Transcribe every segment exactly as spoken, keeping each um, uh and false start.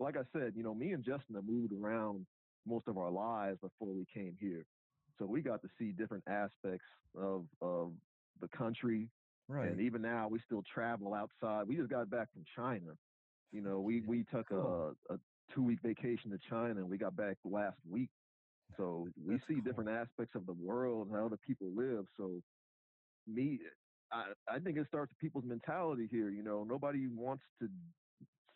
Like I said, you know, me and Justin have moved around most of our lives before we came here. So we got to see different aspects of, of the country. Right. And even now we still travel outside. We just got back from China. You know, we, we took a, a two-week vacation to China, and we got back last week. So we That's see cool. different aspects of the world and how other people live. So me, I, I think it starts with people's mentality here. You know, nobody wants to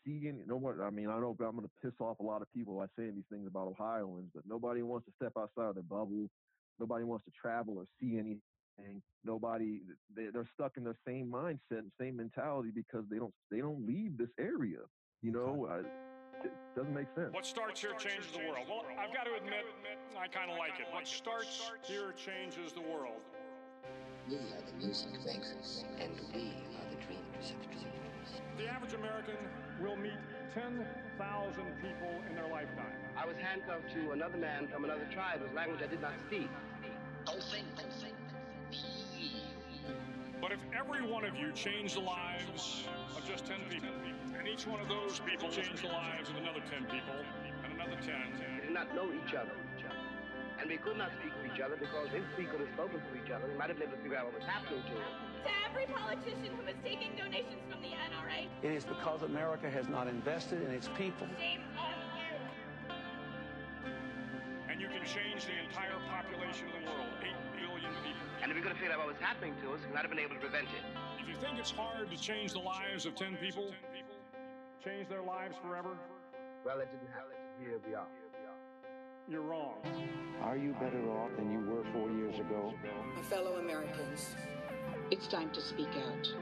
see any, no one, I mean, I know I'm going to piss off a lot of people by saying these things about Ohioans, but nobody wants to step outside of their bubble. Nobody wants to travel or see anything. Nobody, they, they're stuck in their same mindset and same mentality because they don't, they don't leave this area. You know, I, it doesn't make sense. What starts here changes the world. Well, I've got to admit, I kind of like it. What starts here changes the world. We are the music makers, and we are the dreamers of dreamers. The average American will meet ten thousand people in their lifetime. I was handcuffed to another man from another tribe whose language I did not speak. Don't think, don't think. But if every one of you changed the lives of just ten people, and each one of those people changed the lives of another ten people, and another ten, we did not know each other, and we could not speak to each other because if we could have spoken to each other, we might have been able to figure out what was happening to us. To every politician who is taking donations from the N R A, it is because America has not invested in its people. Shame on you. And you can change the entire population of the world, eight billion people. And if we could have figured out what was happening to us, we might have been able to prevent it. If you think it's hard to change the lives of ten people, change their lives forever, well, it didn't happen. Here we are. You're wrong. Are you better off than you were four years ago? My fellow Americans, it's time to speak out.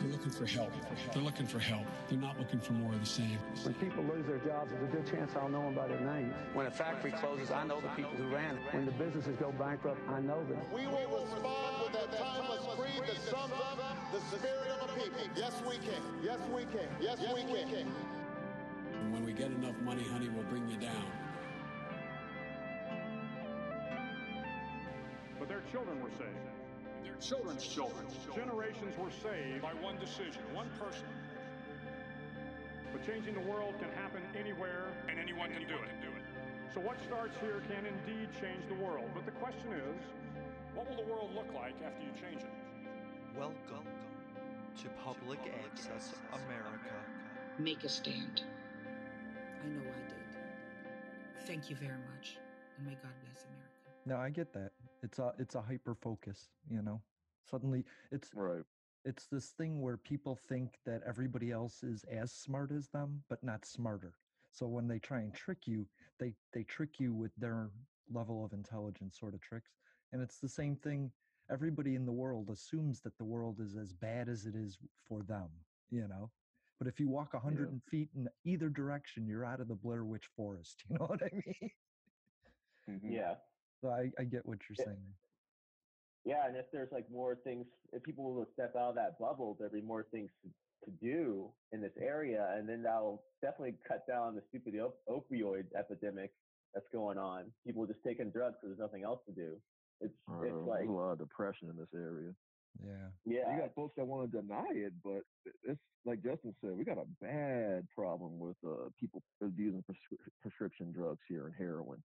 They're looking for help. They're looking for help. They're not looking for more of the same. When people lose their jobs, there's a good chance I'll know them by their names. When a factory closes, I know the people who ran it. When the businesses go bankrupt, I know them. We will respond with that Thomas Creed that sums up the spirit of a people. Yes, we can. Yes, we can. Yes, we can. And when we get enough money, honey, we'll bring you down. But their children were saved. Their children's children. Generations were saved by one decision, one person. But changing the world can happen anywhere, and anyone can do it. So what starts here can indeed change the world. But the question is, what will the world look like after you change it? Welcome to Public Access America. Make a stand. I know I did. Thank you very much, and may God bless America. No, I get that. It's a it's a hyper focus, you know. Suddenly, it's right. It's this thing where people think that everybody else is as smart as them, but not smarter. So when they try and trick you, they they trick you with their level of intelligence sort of tricks. And it's the same thing. Everybody in the world assumes that the world is as bad as it is for them, you know. But if you walk a hundred yeah. feet in either direction, you're out of the Blair Witch Forest. You know what I mean? Mm-hmm. Yeah. So I, I get what you're saying. Yeah, and if there's like more things, if people will step out of that bubble, there'll be more things to, to do in this area, and then that'll definitely cut down the stupid op- opioid epidemic that's going on. People just taking drugs because there's nothing else to do. It's uh, it's like a lot of depression in this area. Yeah, yeah. You got folks that want to deny it, but it's like Justin said, we got a bad problem with uh, people abusing prescri- prescription drugs here and heroin.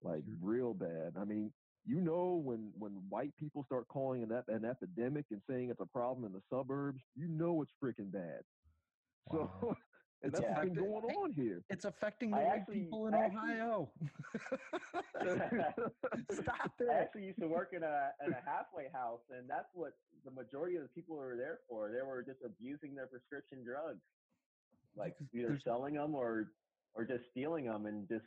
Like real bad. I mean, you know, when, when white people start calling it an epidemic and saying it's a problem in the suburbs, you know it's freaking bad. Wow. So and that's what's been going on here. It's affecting the I white actually, people in I Ohio. Actually, Stop it. I actually used to work in a in a halfway house, and that's what the majority of the people were there for. They were just abusing their prescription drugs, like either selling them or or just stealing them and just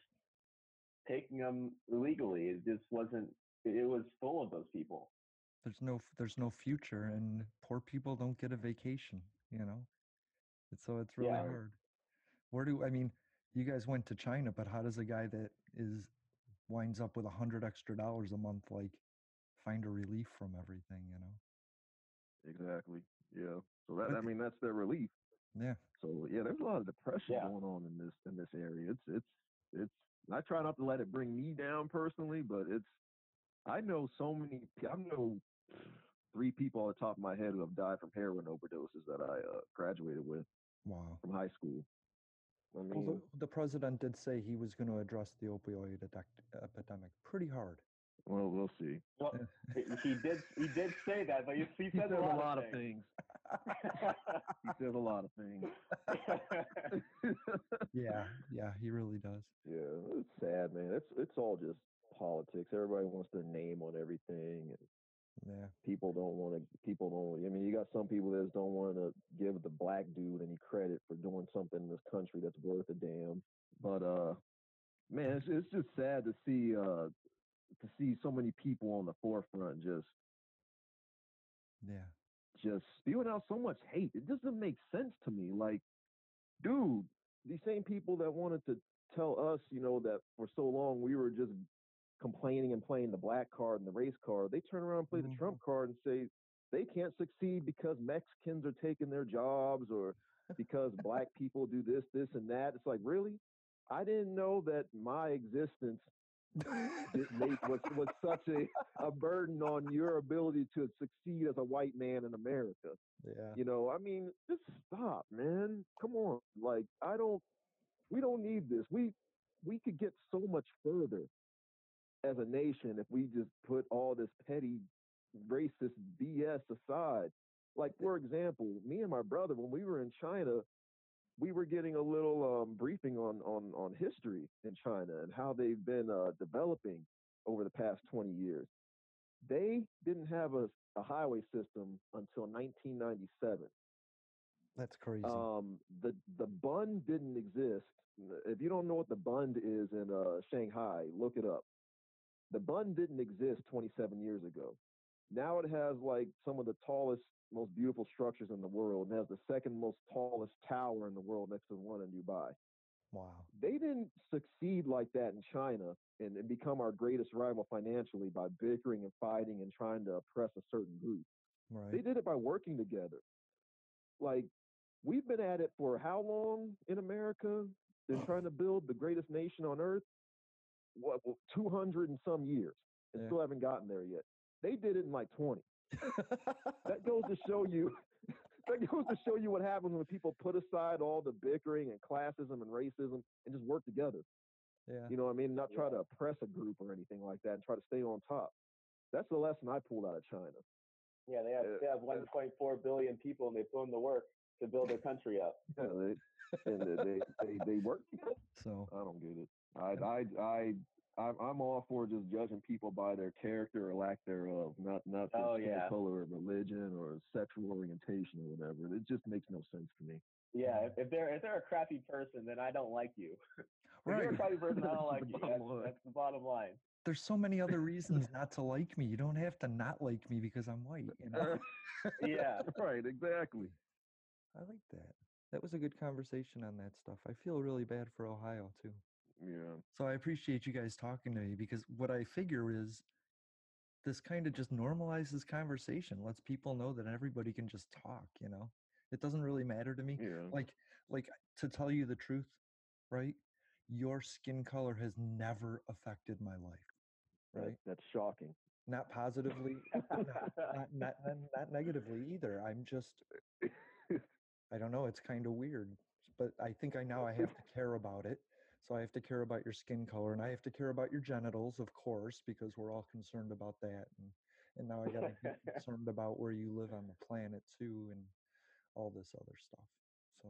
taking them illegally. It just wasn't, it was full of those people. There's no, there's no future, and poor people don't get a vacation, you know? And so it's really yeah. hard. Where do, I mean, you guys went to China, but how does a guy that is winds up with a hundred extra dollars a month, like, find a relief from everything, you know? Exactly. Yeah. So that, but, I mean, that's their relief. Yeah. So yeah, there's a lot of depression yeah. going on in this, in this area. It's, it's, it's, I try not to let it bring me down personally, but it's, I know so many, I know three people on the top of my head who have died from heroin overdoses that I uh, graduated with wow. from high school. I mean, well, the, the president did say he was going to address the opioid addic- epidemic pretty hard. Well, we'll see. Well, he did. He did say that, but he, he, he said, said a lot, a lot of things. things. He said a lot of things. Yeah, yeah, he really does. Yeah, it's sad, man. It's it's all just politics. Everybody wants their name on everything, and yeah, people don't want to. People don't. I mean, you got some people that just don't want to give the black dude any credit for doing something in this country that's worth a damn. But uh, man, it's it's just sad to see uh. to see so many people on the forefront just yeah just spewing out so much hate. It doesn't make sense to me. Like, dude, these same people that wanted to tell us, you know, that for so long we were just complaining and playing the black card and the race card, they turn around and play mm-hmm. the Trump card and say they can't succeed because Mexicans are taking their jobs or because black people do this, this, and that. It's like, really? I didn't know that my existence make, was, was such a, a burden on your ability to succeed as a white man in America. Yeah. You know, I mean, just stop, man. Come on. Like, I don't, we don't need this. We, we could get so much further as a nation if we just put all this petty racist B S aside. Like, for example, me and my brother, when we were in China, we were getting a little um, briefing on, on, on history in China and how they've been uh, developing over the past twenty years. They didn't have a, a highway system until nineteen ninety-seven. That's crazy. Um, the the Bund didn't exist. If you don't know what the Bund is in uh, Shanghai, look it up. The Bund didn't exist twenty-seven years ago. Now it has like some of the tallest, most beautiful structures in the world, and has the second most tallest tower in the world next to the one in Dubai. Wow. They didn't succeed like that in China and, and become our greatest rival financially by bickering and fighting and trying to oppress a certain group. Right. They did it by working together. Like, we've been at it for how long in America? Been trying to build the greatest nation on earth? What, two hundred and some years, and yeah. still haven't gotten there yet. They did it in like twenty. That goes to show you. That goes to show you what happens when people put aside all the bickering and classism and racism and just work together. Yeah, you know what I mean. Not try yeah. to oppress a group or anything like that, and try to stay on top. That's the lesson I pulled out of China. Yeah, they have uh, they have one point four billion people, and they put in the work to build their country up. Yeah, they, and they, they they work together. So I don't get it. I I I. I'm all for just judging people by their character or lack thereof, not not oh, yeah. color or religion or sexual orientation or whatever. It just makes no sense to me. Yeah, if, if they're if they're a crappy person, then I don't like you. Right. If you're a crappy person, I don't like you. That's, that's the bottom line. There's so many other reasons not to like me. You don't have to not like me because I'm white. You know? Yeah. Right. Exactly. I like that. That was a good conversation on that stuff. I feel really bad for Ohio too. Yeah. So I appreciate you guys talking to me, because what I figure is this kind of just normalizes conversation, lets people know that everybody can just talk, you know. It doesn't really matter to me. Yeah. Like like to tell you the truth, right? Your skin color has never affected my life. Right? That, that's shocking. Not positively, not, not, not not negatively either. I'm just I don't know, it's kind of weird, but I think I now I have to care about it. So I have to care about your skin color, and I have to care about your genitals, of course, because we're all concerned about that. And, and now I got to be concerned about where you live on the planet too, and all this other stuff. So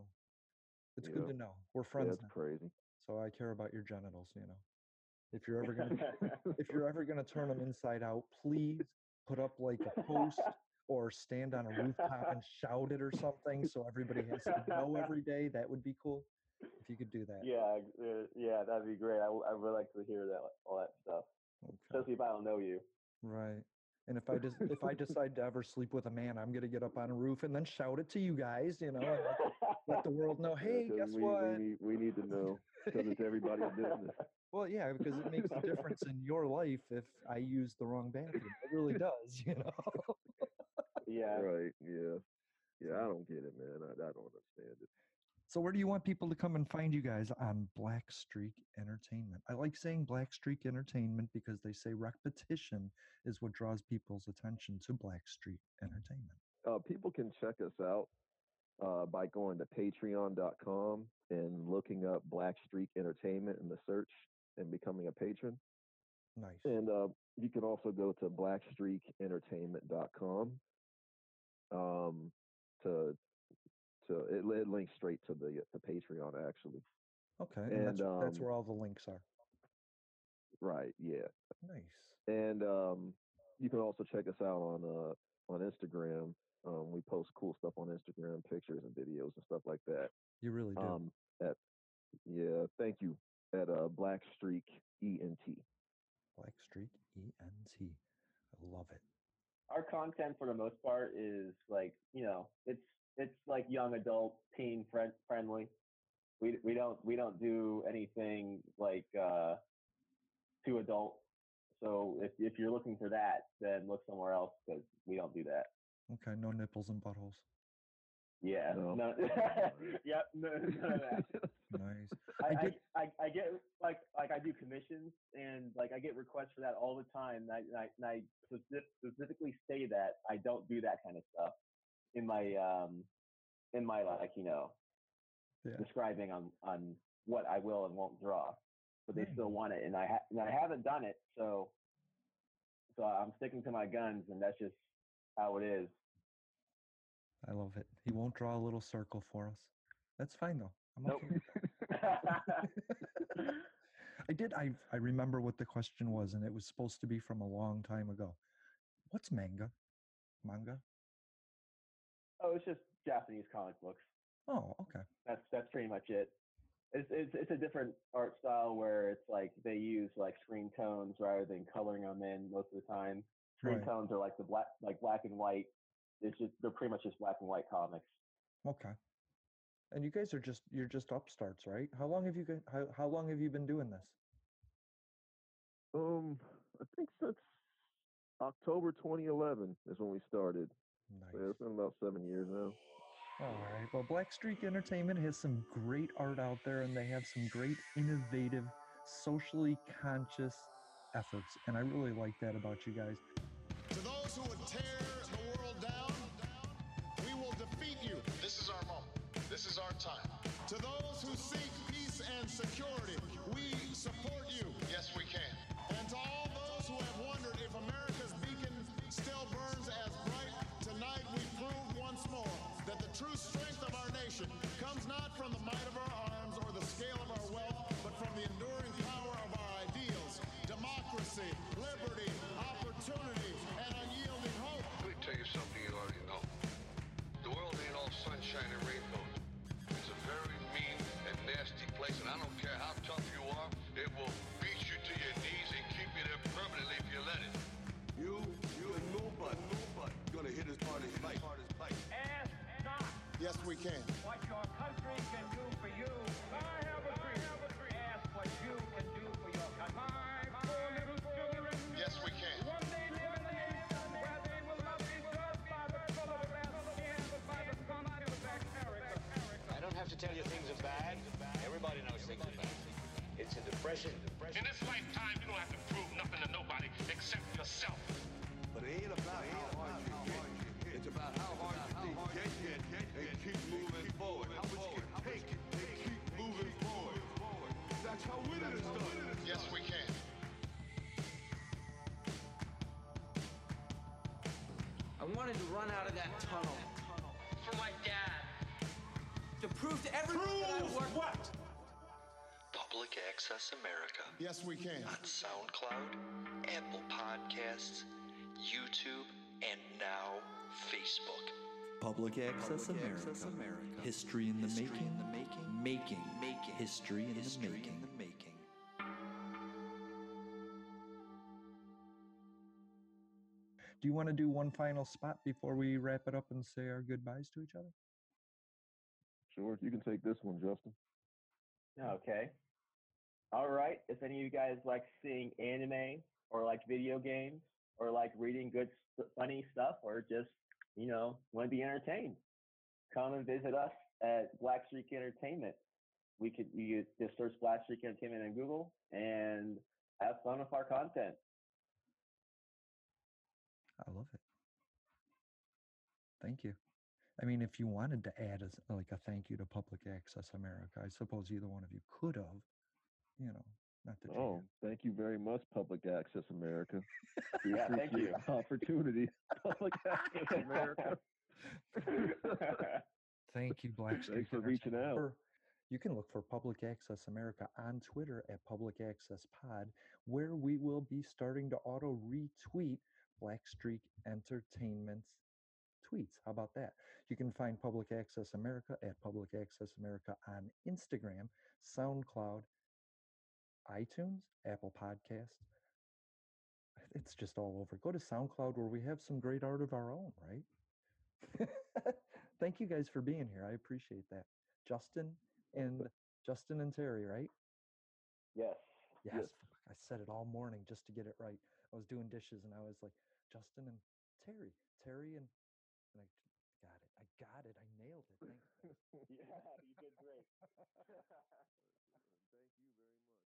it's yeah. good to know we're friends. Yeah, that's now. Crazy. So I care about your genitals. You know, if you're ever gonna if you're ever gonna turn them inside out, please put up like a post or stand on a rooftop and shout it or something, so everybody has to know every day. That would be cool. If you could do that. Yeah, uh, yeah, that'd be great. I, I would like to hear that, all that stuff. Okay. Especially if I don't know you. Right. And if I just if I decide to ever sleep with a man, I'm gonna get up on a roof and then shout it to you guys, you know. let the world know, hey, yeah, guess we, what? We, we need to know because it's everybody's business. Well, yeah, because it makes a difference in your life if I use the wrong bathroom. It really does, you know? Yeah. Right, yeah. Yeah, I don't get it, man. I, I don't understand it. So where do you want people to come and find you guys on Black Streak Entertainment? I like saying Black Streak Entertainment because they say repetition is what draws people's attention to Black Streak Entertainment. Uh, people can check us out uh, by going to patreon dot com and looking up Black Streak Entertainment in the search and becoming a patron. Nice. And uh, you can also go to black streak entertainment dot com um, to... So it, it links straight to the the Patreon, actually. Okay, and, and that's, um, that's where all the links are. Right. Yeah. Nice. And um, you can also check us out on uh, on Instagram. Um, we post cool stuff on Instagram, pictures and videos and stuff like that. You really do. Um, at yeah, thank you. At uh, Black Streak E N T. Black Streak E N T. I love it. Our content, for the most part, is like you know it's. It's like young adult, teen friend friendly. We we don't we don't do anything like uh, too adult. So if if you're looking for that, then look somewhere else because we don't do that. Okay, no nipples and buttholes. Yeah, no. no. Yep, no, none of that. Nice. I, I, I I get like like I do commissions and like I get requests for that all the time. And I and I, and I specific, specifically say that I don't do that kind of stuff. In my, um, in my, like, you know, yeah. describing on, on what I will and won't draw, but they mm. still want it. And I, ha- and I haven't done it. So, so I'm sticking to my guns and that's just how it is. I love it. He won't draw a little circle for us. That's fine though. I'm nope. okay with that. I did. I, I remember what the question was and it was supposed to be from a long time ago. What's manga? Manga? Oh, it's just Japanese comic books. Oh, okay. That's that's pretty much it. It's it's it's a different art style where it's like they use like screen tones rather than coloring them in most of the time. Screen right. tones are like the black like black and white. It's just they're pretty much just black and white comics. Okay. And you guys are just you're just upstarts, right? How long have you been, how how long have you been doing this? Um, I think since October twenty eleven is when we started. Nice. Yeah, it's been about seven years now. All right. Well, Black Streak Entertainment has some great art out there, and they have some great, innovative, socially conscious efforts. And I really like that about you guys. To those who would tear the world down, we will defeat you. This is our moment. This is our time. To those who seek peace and security, we support you. Yes, we can. And to all those who have wondered if America's beacon still burns as bright, tonight we prove once more that the true strength of our nation comes not from the might of our arms or the scale of our wealth, but from the enduring power of our ideals, democracy, liberty, opportunity, and unyielding hope. Let me tell you something you already know. The world ain't all sunshine and rainbows. It's a very mean and nasty place, and I don't care how tough you are, it will beat you to your knees and keep you there permanently if you let it. You, you, and nobody, nobody gonna hit his part of his life. Ask not. Yes, we can. What your country can do for you. I have a dream. I have a dream. Ask what you can do for your country. My, my poor little children. Yes, we can. One day live in the nation where they will not be judged by the color of their skin, but by the sun of their character. I don't have to tell you things are bad. Everybody knows things are bad. It's a depression. depression. In this lifetime, you don't have to prove nothing to nobody except yourself. But it ain't about how hard you get. It's about how hard you get and keep moving forward. How much you can take it and keep moving forward. That's how winning is done. Yes, we can. I wanted to run out of that tunnel. For my dad. To prove to everyone that I worked. What? Public Access America. Yes, we can. On SoundCloud, Apple Podcasts, YouTube, and now Facebook. Public Access Public America. Access America. History in the history making. In the making. Making. Making. History in history the making. In the making. Do you want to do one final spot before we wrap it up and say our goodbyes to each other? Sure, you can take this one, Justin. Okay. All right. If any of you guys like seeing anime or like video games or like reading good, funny stuff, or just, you know, want to be entertained, come and visit us at Black Streak Entertainment. We could you just search Black Streak Entertainment in Google and have fun with our content. I love it. Thank you. I mean, if you wanted to add a, like a thank you to Public Access America, I suppose either one of you could have, you know, not that. Oh, you thank you very much, Public Access America. Yeah, thank you. Opportunity, Public Access America. Thank you, Black Streak. Thanks for reaching out. Or you can look for Public Access America on Twitter at Public Access Pod, where we will be starting to auto retweet Black Streak Entertainment's tweets. How about that? You can find Public Access America at Public Access America on Instagram, SoundCloud, iTunes, Apple Podcasts. It's just all over. Go to SoundCloud, where we have some great art of our own, right? Thank you guys for being here. I appreciate that. Justin and Justin and Terry, right? Yes. Yes. yes. I said it all morning just to get it right. I was doing dishes and I was like, Justin and Terry, Terry and And I got it. I got it. I nailed it. Thank you. Yeah, you did great. Thank you very much.